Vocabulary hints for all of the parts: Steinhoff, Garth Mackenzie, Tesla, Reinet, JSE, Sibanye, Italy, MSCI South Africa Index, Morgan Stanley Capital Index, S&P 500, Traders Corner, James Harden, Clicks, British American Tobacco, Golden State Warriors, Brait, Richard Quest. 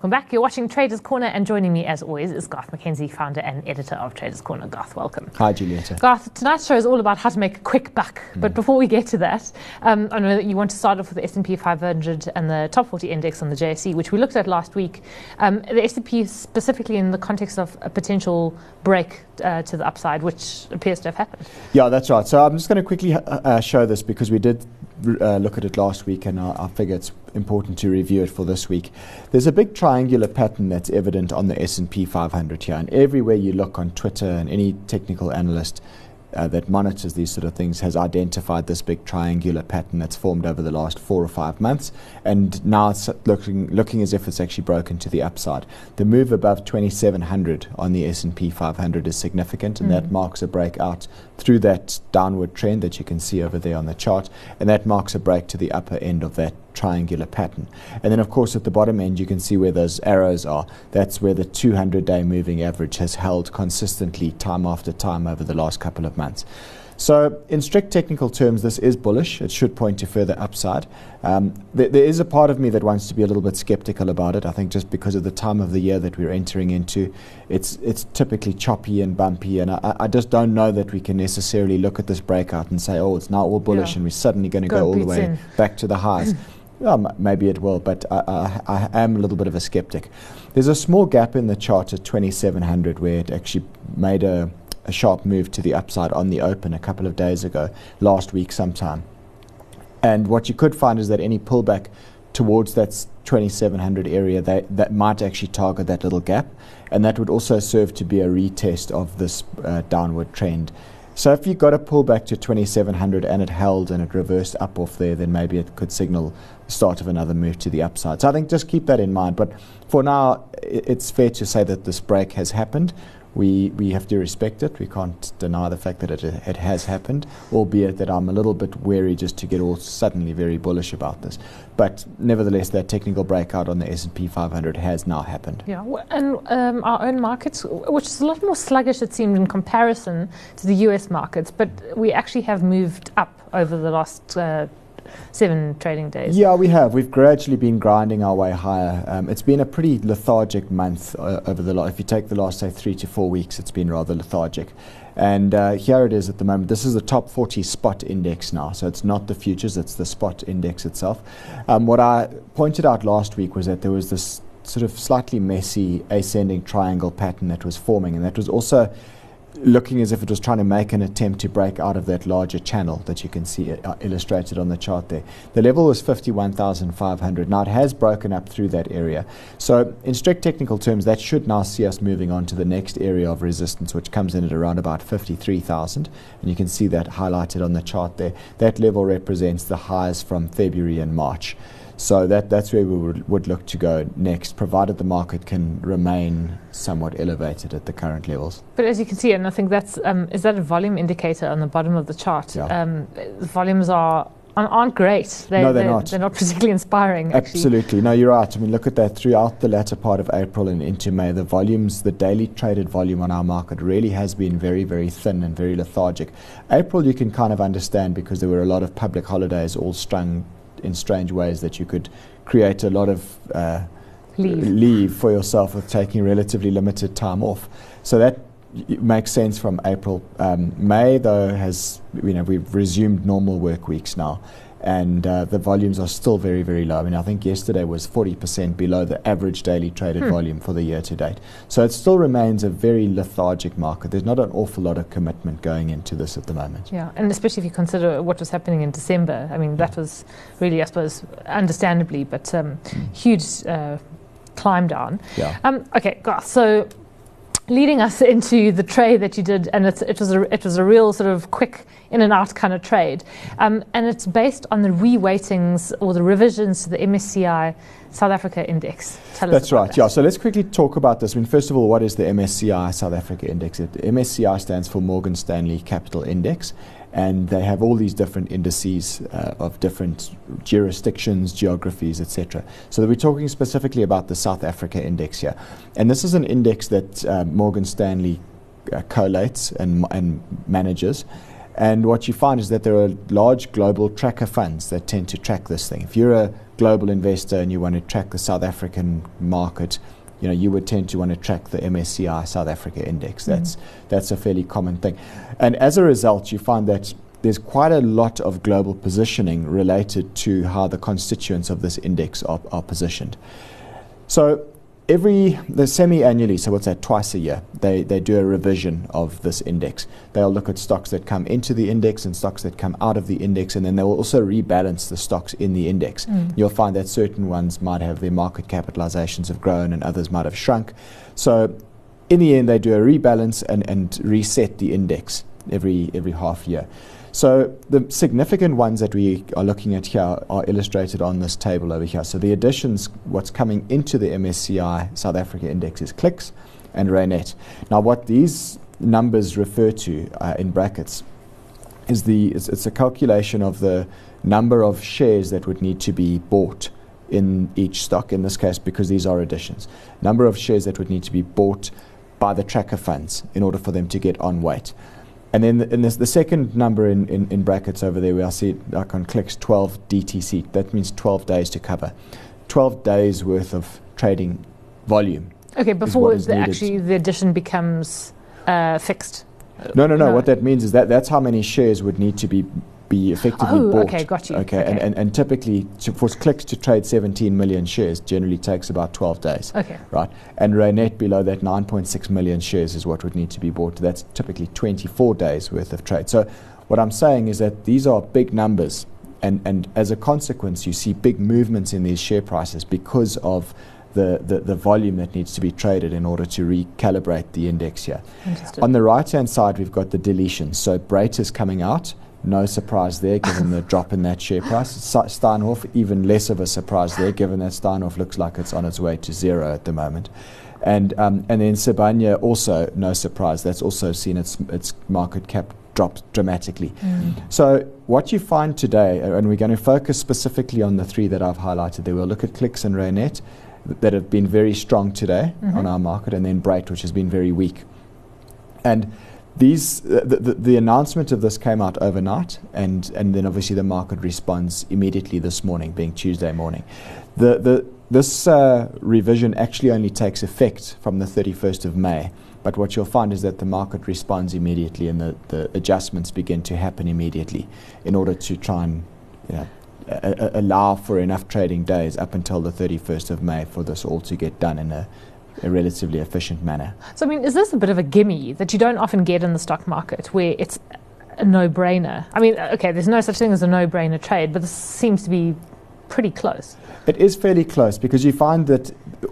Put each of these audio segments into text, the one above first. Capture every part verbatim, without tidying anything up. Welcome back. You're watching Traders Corner, and joining me as always is Garth Mackenzie, founder and editor of Traders Corner. Garth, welcome. Hi, Julieta. Garth, tonight's show is all about how to make a quick buck. Mm. But before we get to that, um, I know that you want to start off with the S and P five hundred and the top forty index on the J S E, which we looked at last week. Um, the S and P specifically in the context of a potential break uh, to the upside, which appears to have happened. Yeah, that's right. So I'm just going to quickly uh, show this because we did Uh, look at it last week, and I, I figure it's important to review it for this week. There's a big triangular pattern that's evident on the S and P five hundred here, and everywhere you look on Twitter, and any technical analyst uh, that monitors these sort of things has identified this big triangular pattern that's formed over the last four or five months, and now it's looking looking as if it's actually broken to the upside. The move above twenty-seven hundred on the S and P five hundred is significant, and mm. that marks a breakout through that downward trend that you can see over there on the chart, and that marks a break to the upper end of that triangular pattern. And then of course at the bottom end you can see where those arrows are. That's where the two hundred day moving average has held consistently time after time over the last couple of months. So in strict technical terms, this is bullish. It should point to further upside. Um, th there is a part of me that wants to be a little bit skeptical about it. I think just because of the time of the year that we're entering into, it's it's typically choppy and bumpy, and I, I just don't know that we can necessarily look at this breakout and say, oh, it's now all bullish yeah. and we're suddenly going to go all the way in. back to the highs. Um, maybe it will, but I, I, I am a little bit of a skeptic. There's a small gap in the chart at twenty-seven hundred where it actually made a, a sharp move to the upside on the open a couple of days ago, last week sometime. And what you could find is that any pullback towards that twenty-seven hundred area, that, that might actually target that little gap, and that would also serve to be a retest of this uh, downward trend. So if you got a pullback to twenty-seven hundred and it held and it reversed up off there, then maybe it could signal the start of another move to the upside. So I think just keep that in mind. But for now, it's fair to say that this break has happened. We we have to respect it. We can't deny the fact that it, it has happened, albeit that I'm a little bit wary just to get all suddenly very bullish about this. But nevertheless, that technical breakout on the S and P five hundred has now happened. Yeah, w and um, our own markets, which is a lot more sluggish, it seemed, in comparison to the U S markets, but we actually have moved up over the last uh, seven trading days. Yeah, we have. We've gradually been grinding our way higher. Um, it's been a pretty lethargic month uh, over the lot. If you take the last, say, three to four weeks, it's been rather lethargic. And uh, here it is at the moment. This is the top forty spot index now, so it's not the futures, it's the spot index itself. Um, what I pointed out last week was that there was this sort of slightly messy ascending triangle pattern that was forming, and that was also looking as if it was trying to make an attempt to break out of that larger channel that you can see uh, illustrated on the chart there. The level was fifty-one thousand five hundred. Now it has broken up through that area. So in strict technical terms, that should now see us moving on to the next area of resistance, which comes in at around about fifty-three thousand. And you can see that highlighted on the chart there. That level represents the highs from February and March. So that, that's where we would, would look to go next, provided the market can remain somewhat elevated at the current levels. But as you can see, and I think that's, um, is that a volume indicator on the bottom of the chart? Yeah. Um, the volumes are, aren't great. They, no, they're, they're not. They're not particularly inspiring, actually. Absolutely. No, you're right. I mean, look at that. Throughout the latter part of April and into May, the volumes, the daily traded volume on our market really has been very, very thin and very lethargic. April, you can kind of understand because there were a lot of public holidays all strung in strange ways that you could create a lot of uh, leave. leave for yourself with taking relatively limited time off. So that makes sense from April. Um, May, though, has, you know, we've resumed normal work weeks now, and uh, the volumes are still very, very low. I mean, I think yesterday was forty percent below the average daily traded hmm. volume for the year to date. So it still remains a very lethargic market. There's not an awful lot of commitment going into this at the moment. Yeah, and especially if you consider what was happening in December. I mean, yeah. that was really, I suppose, understandably, but um, mm. huge uh, climb down. Yeah. Um, okay, gosh, so leading us into the trade that you did, and it's, it was a, it was a real sort of quick in and out kind of trade, um, and it's based on the reweightings or the revisions to the M S C I South Africa Index. Tell That's us right. That. Yeah. So let's quickly talk about this. I mean, first of all, what is the M S C I South Africa Index? It, M S C I stands for Morgan Stanley Capital Index, and they have all these different indices uh, of different jurisdictions, geographies, et cetera. So we're talking specifically about the South Africa index here. And this is an index that uh, Morgan Stanley uh, collates and, and manages. And what you find is that there are large global tracker funds that tend to track this thing. If you're a global investor and you want to track the South African market, you know, you would tend to want to track the M S C I South Africa Index. That's mm-hmm. that's a fairly common thing. And as a result, you find that there's quite a lot of global positioning related to how the constituents of this index are, are positioned. So every, the semi-annually, so what's that, twice a year, they, they do a revision of this index. They'll look at stocks that come into the index and stocks that come out of the index, and then they will also rebalance the stocks in the index. Mm. You'll find that certain ones might have their market capitalizations have grown and others might have shrunk. So in the end, they do a rebalance and, and reset the index every every half year. So the significant ones that we are looking at here are illustrated on this table over here. So the additions, what's coming into the M S C I South Africa Index is Clicks and Reinet. Now what these numbers refer to uh, in brackets is the it's, it's a calculation of the number of shares that would need to be bought in each stock, in this case because these are additions. Number of shares that would need to be bought by the tracker funds in order for them to get on weight. And then the, in this, the second number in, in, in brackets over there, we are see it, like on Clicks, twelve D T C. That means twelve days to cover, twelve days worth of trading volume. Okay, before the actually the addition becomes uh, fixed. No, no, no, no. What that means is that that's how many shares would need to be be effectively oh, bought. Okay, got you. Okay, okay. And, and and typically to, for Clicks to trade seventeen million shares generally takes about twelve days. Okay. Right. And Reinet below that, nine point six million shares is what would need to be bought. That's typically twenty-four days worth of trade. So what I'm saying is that these are big numbers, and, and as a consequence you see big movements in these share prices because of The, the, the volume that needs to be traded in order to recalibrate the index here. On the right hand side we've got the deletions. So Brait is coming out, no surprise there given the drop in that share price. Steinhoff, even less of a surprise there given that Steinhoff looks like it's on its way to zero at the moment. And um, and then Sibanye, also no surprise, that's also seen its its market cap dropped dramatically. Mm. So what you find today, and we're going to focus specifically on the three that I've highlighted there, we'll look at Clicks and Reinet that have been very strong today mm-hmm. on our market, and then Brait, which has been very weak. And these, uh, the, the, the announcement of this came out overnight, and, and then obviously the market responds immediately this morning, being Tuesday morning. The, the, this uh, revision actually only takes effect from the thirty-first of May, but what you'll find is that the market responds immediately and the, the adjustments begin to happen immediately in order to try and, you know, Uh, allow for enough trading days up until the thirty-first of May for this all to get done in a, a relatively efficient manner. So I mean, is this a bit of a gimme that you don't often get in the stock market where it's a no-brainer? I mean, okay, there's no such thing as a no-brainer trade, but this seems to be pretty close. It is fairly close because you find that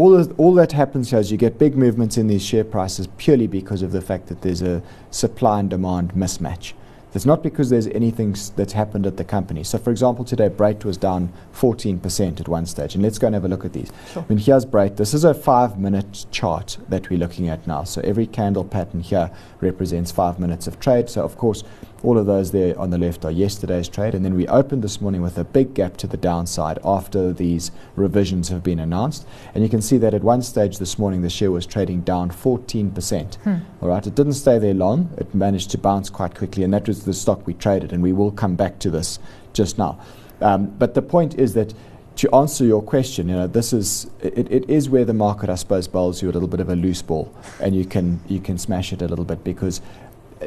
all, of, all that happens here is you get big movements in these share prices purely because of the fact that there's a supply and demand mismatch. It's not because there's anything s- that's happened at the company. So, for example, today Brait was down fourteen percent at one stage. And let's go and have a look at these. Sure. I mean, here's Brait. This is a five-minute chart that we're looking at now. So every candle pattern here represents five minutes of trade. So, of course, all of those there on the left are yesterday's trade. And then we opened this morning with a big gap to the downside after these revisions have been announced. And you can see that at one stage this morning, the share was trading down fourteen percent. Hmm. All right, it didn't stay there long. It managed to bounce quite quickly. And that was the stock we traded, and we will come back to this just now. Um, but the point is that to answer your question, you know, this is it, it is where the market, I suppose, bowls you a little bit of a loose ball, and you can you can smash it a little bit because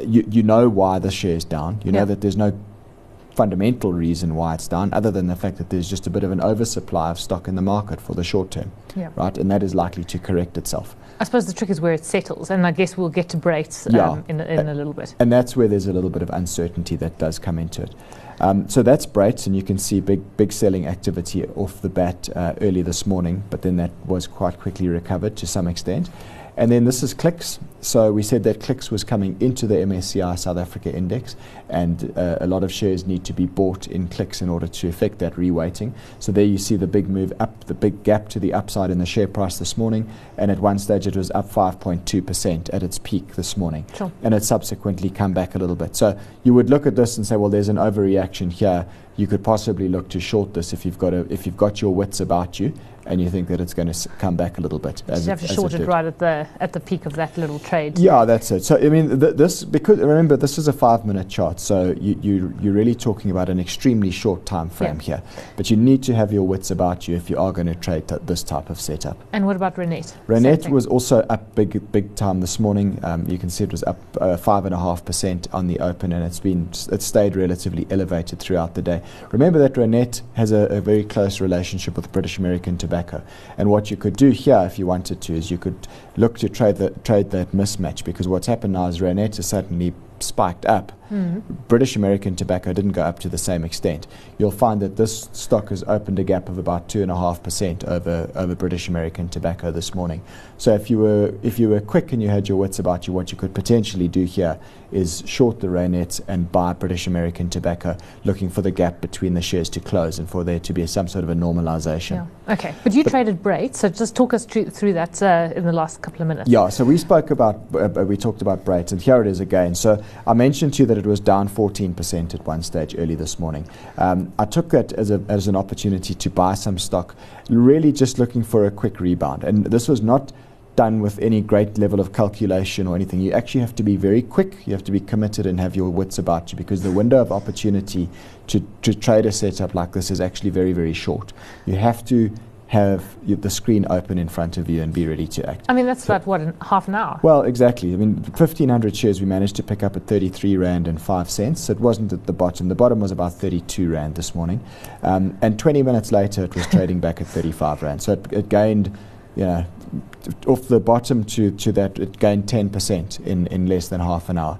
you you know why the share's down. You yeah. know that there's no fundamental reason why it's down other than the fact that there's just a bit of an oversupply of stock in the market for the short term, yeah. right? And that is likely to correct itself. I suppose the trick is where it settles, and I guess we'll get to Brait um, yeah. in, in a, a little bit. And that's where there's a little bit of uncertainty that does come into it. Um, so that's Brait, and you can see big big selling activity off the bat uh, early this morning, but then that was quite quickly recovered to some extent. And then this is Clicks. So we said that Clicks was coming into the M S C I South Africa Index, and uh, a lot of shares need to be bought in Clicks in order to effect that reweighting. So there you see the big move up, the big gap to the upside in the share price this morning, and at one stage it was up five point two percent at its peak this morning. Sure. And it subsequently come back a little bit. So you would look at this and say, well, there's an overreaction here. you could possibly look to short this if you've got a, if you've got your wits about you and you think that it's going to come back a little bit. So you have to short it right at the at the peak of that little trade. Yeah, that's it. So I mean, th this because remember this is a five-minute chart, so you, you you're really talking about an extremely short time frame yeah. here. But you need to have your wits about you if you are going to trade this type of setup. And what about Reinet? Reinet was also up big big time this morning. Um, you can see it was up uh, five and a half percent on the open, and it's been it's stayed relatively elevated throughout the day. Remember that Reinet has a, a very close relationship with British American Tobacco, and what you could do here, if you wanted to, is you could look to trade the, trade that mismatch, because what's happened now is Reinet has suddenly spiked up. Mm-hmm. British American Tobacco didn't go up to the same extent. You'll find that this stock has opened a gap of about two and a half percent over over British American Tobacco this morning. So if you were if you were quick and you had your wits about you, what you could potentially do here is short the Reinet and buy British American Tobacco, looking for the gap between the shares to close and for there to be some sort of a normalization. Yeah. Okay, but you but traded Brait, so just talk us through, through that uh, in the last couple of minutes. Yeah, so we spoke about uh, we talked about Brait, and here it is again. So I mentioned to you that it was down fourteen percent at one stage early this morning. Um, I took that as, a, as an opportunity to buy some stock, really just looking for a quick rebound. And this was not done with any great level of calculation or anything. You actually have to be very quick, you have to be committed and have your wits about you, because the window of opportunity to, to trade a setup like this is actually very, very short. You have to have the screen open in front of you and be ready to act. I mean, that's so about, what, in half an hour? Well, exactly. I mean, fifteen hundred shares we managed to pick up at thirty-three rand and five cents. It wasn't at the bottom. The bottom was about thirty-two rand this morning. Um, and twenty minutes later, it was trading back at thirty-five rand. So it, it gained, you know, off the bottom to, to that, it gained ten percent in, in less than half an hour.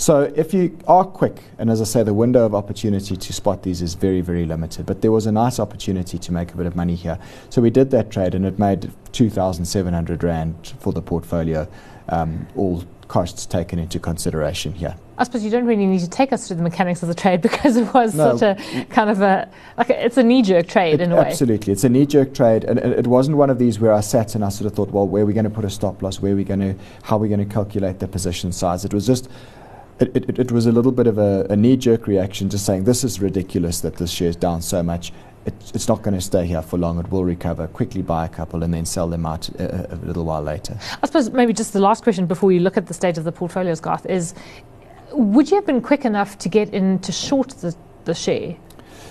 So if you are quick, and as I say, the window of opportunity to spot these is very, very limited, but there was a nice opportunity to make a bit of money here. So we did that trade, and it made two thousand seven hundred rand for the portfolio, um, all costs taken into consideration here. I suppose you don't really need to take us through the mechanics of the trade, because it was no, such a kind of a, like a, it's a knee-jerk trade in a way. Absolutely, it's a knee-jerk trade, and it, it wasn't one of these where I sat and I sort of thought, well, where are we going to put a stop loss? Where are we going to, how are we going to calculate the position size? It was just, it, it, it was a little bit of a, a knee-jerk reaction, just saying this is ridiculous that this share's down so much. It, it's not going to stay here for long. It will recover. Quickly buy a couple and then sell them out a, a little while later. I suppose maybe just the last question before we look at the state of the portfolios, Garth, is, would you have been quick enough to get in to short the, the share,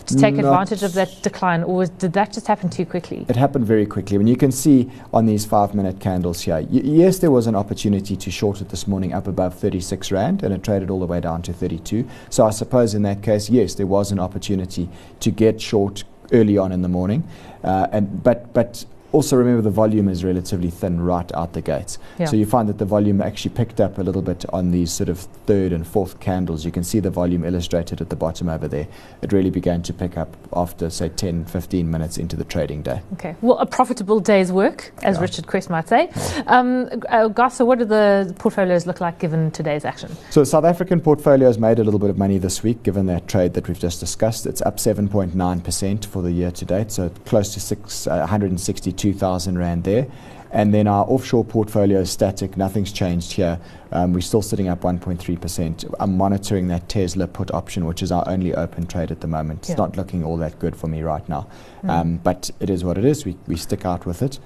to take Not advantage of that decline, or was, did that just happen too quickly? It happened very quickly. I mean, you can see on these five-minute candles here, y yes, there was an opportunity to short it this morning up above thirty-six rand, and it traded all the way down to thirty-two. So I suppose in that case, yes, there was an opportunity to get short early on in the morning, uh, and but but. Also remember the volume is relatively thin right out the gates. Yeah. So you find that the volume actually picked up a little bit on these sort of third and fourth candles. You can see the volume illustrated at the bottom over there. It really began to pick up after, say, ten, fifteen minutes into the trading day. Okay. Well, a profitable day's work, as yeah. Richard Quest might say. Yeah. Um, uh, Garth, so what do the portfolios look like given today's action? So South African portfolios made a little bit of money this week, given that trade that we've just discussed. It's up seven point nine percent for the year to date, so close to six, uh, one hundred sixty two thousand rand there. And then our offshore portfolio is static, nothing's changed here. Um, we're still sitting up one point three percent. I'm monitoring that Tesla put option, which is our only open trade at the moment. Yeah. It's not looking all that good for me right now. Mm. Um, but it is what it is, we, we stick out with it.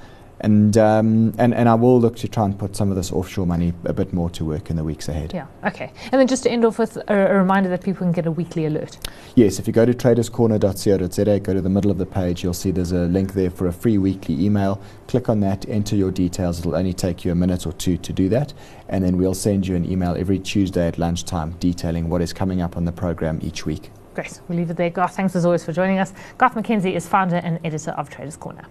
And, um, and and I will look to try and put some of this offshore money a bit more to work in the weeks ahead. Yeah, okay. And then just to end off with a, a reminder that people can get a weekly alert. Yes, if you go to traders corner dot co dot z a, go to the middle of the page, you'll see there's a link there for a free weekly email. Click on that, enter your details. It'll only take you a minute or two to do that. And then we'll send you an email every Tuesday at lunchtime detailing what is coming up on the program each week. Great. We'll leave it there. Garth, thanks as always for joining us. Garth Mackenzie is founder and editor of Traders Corner.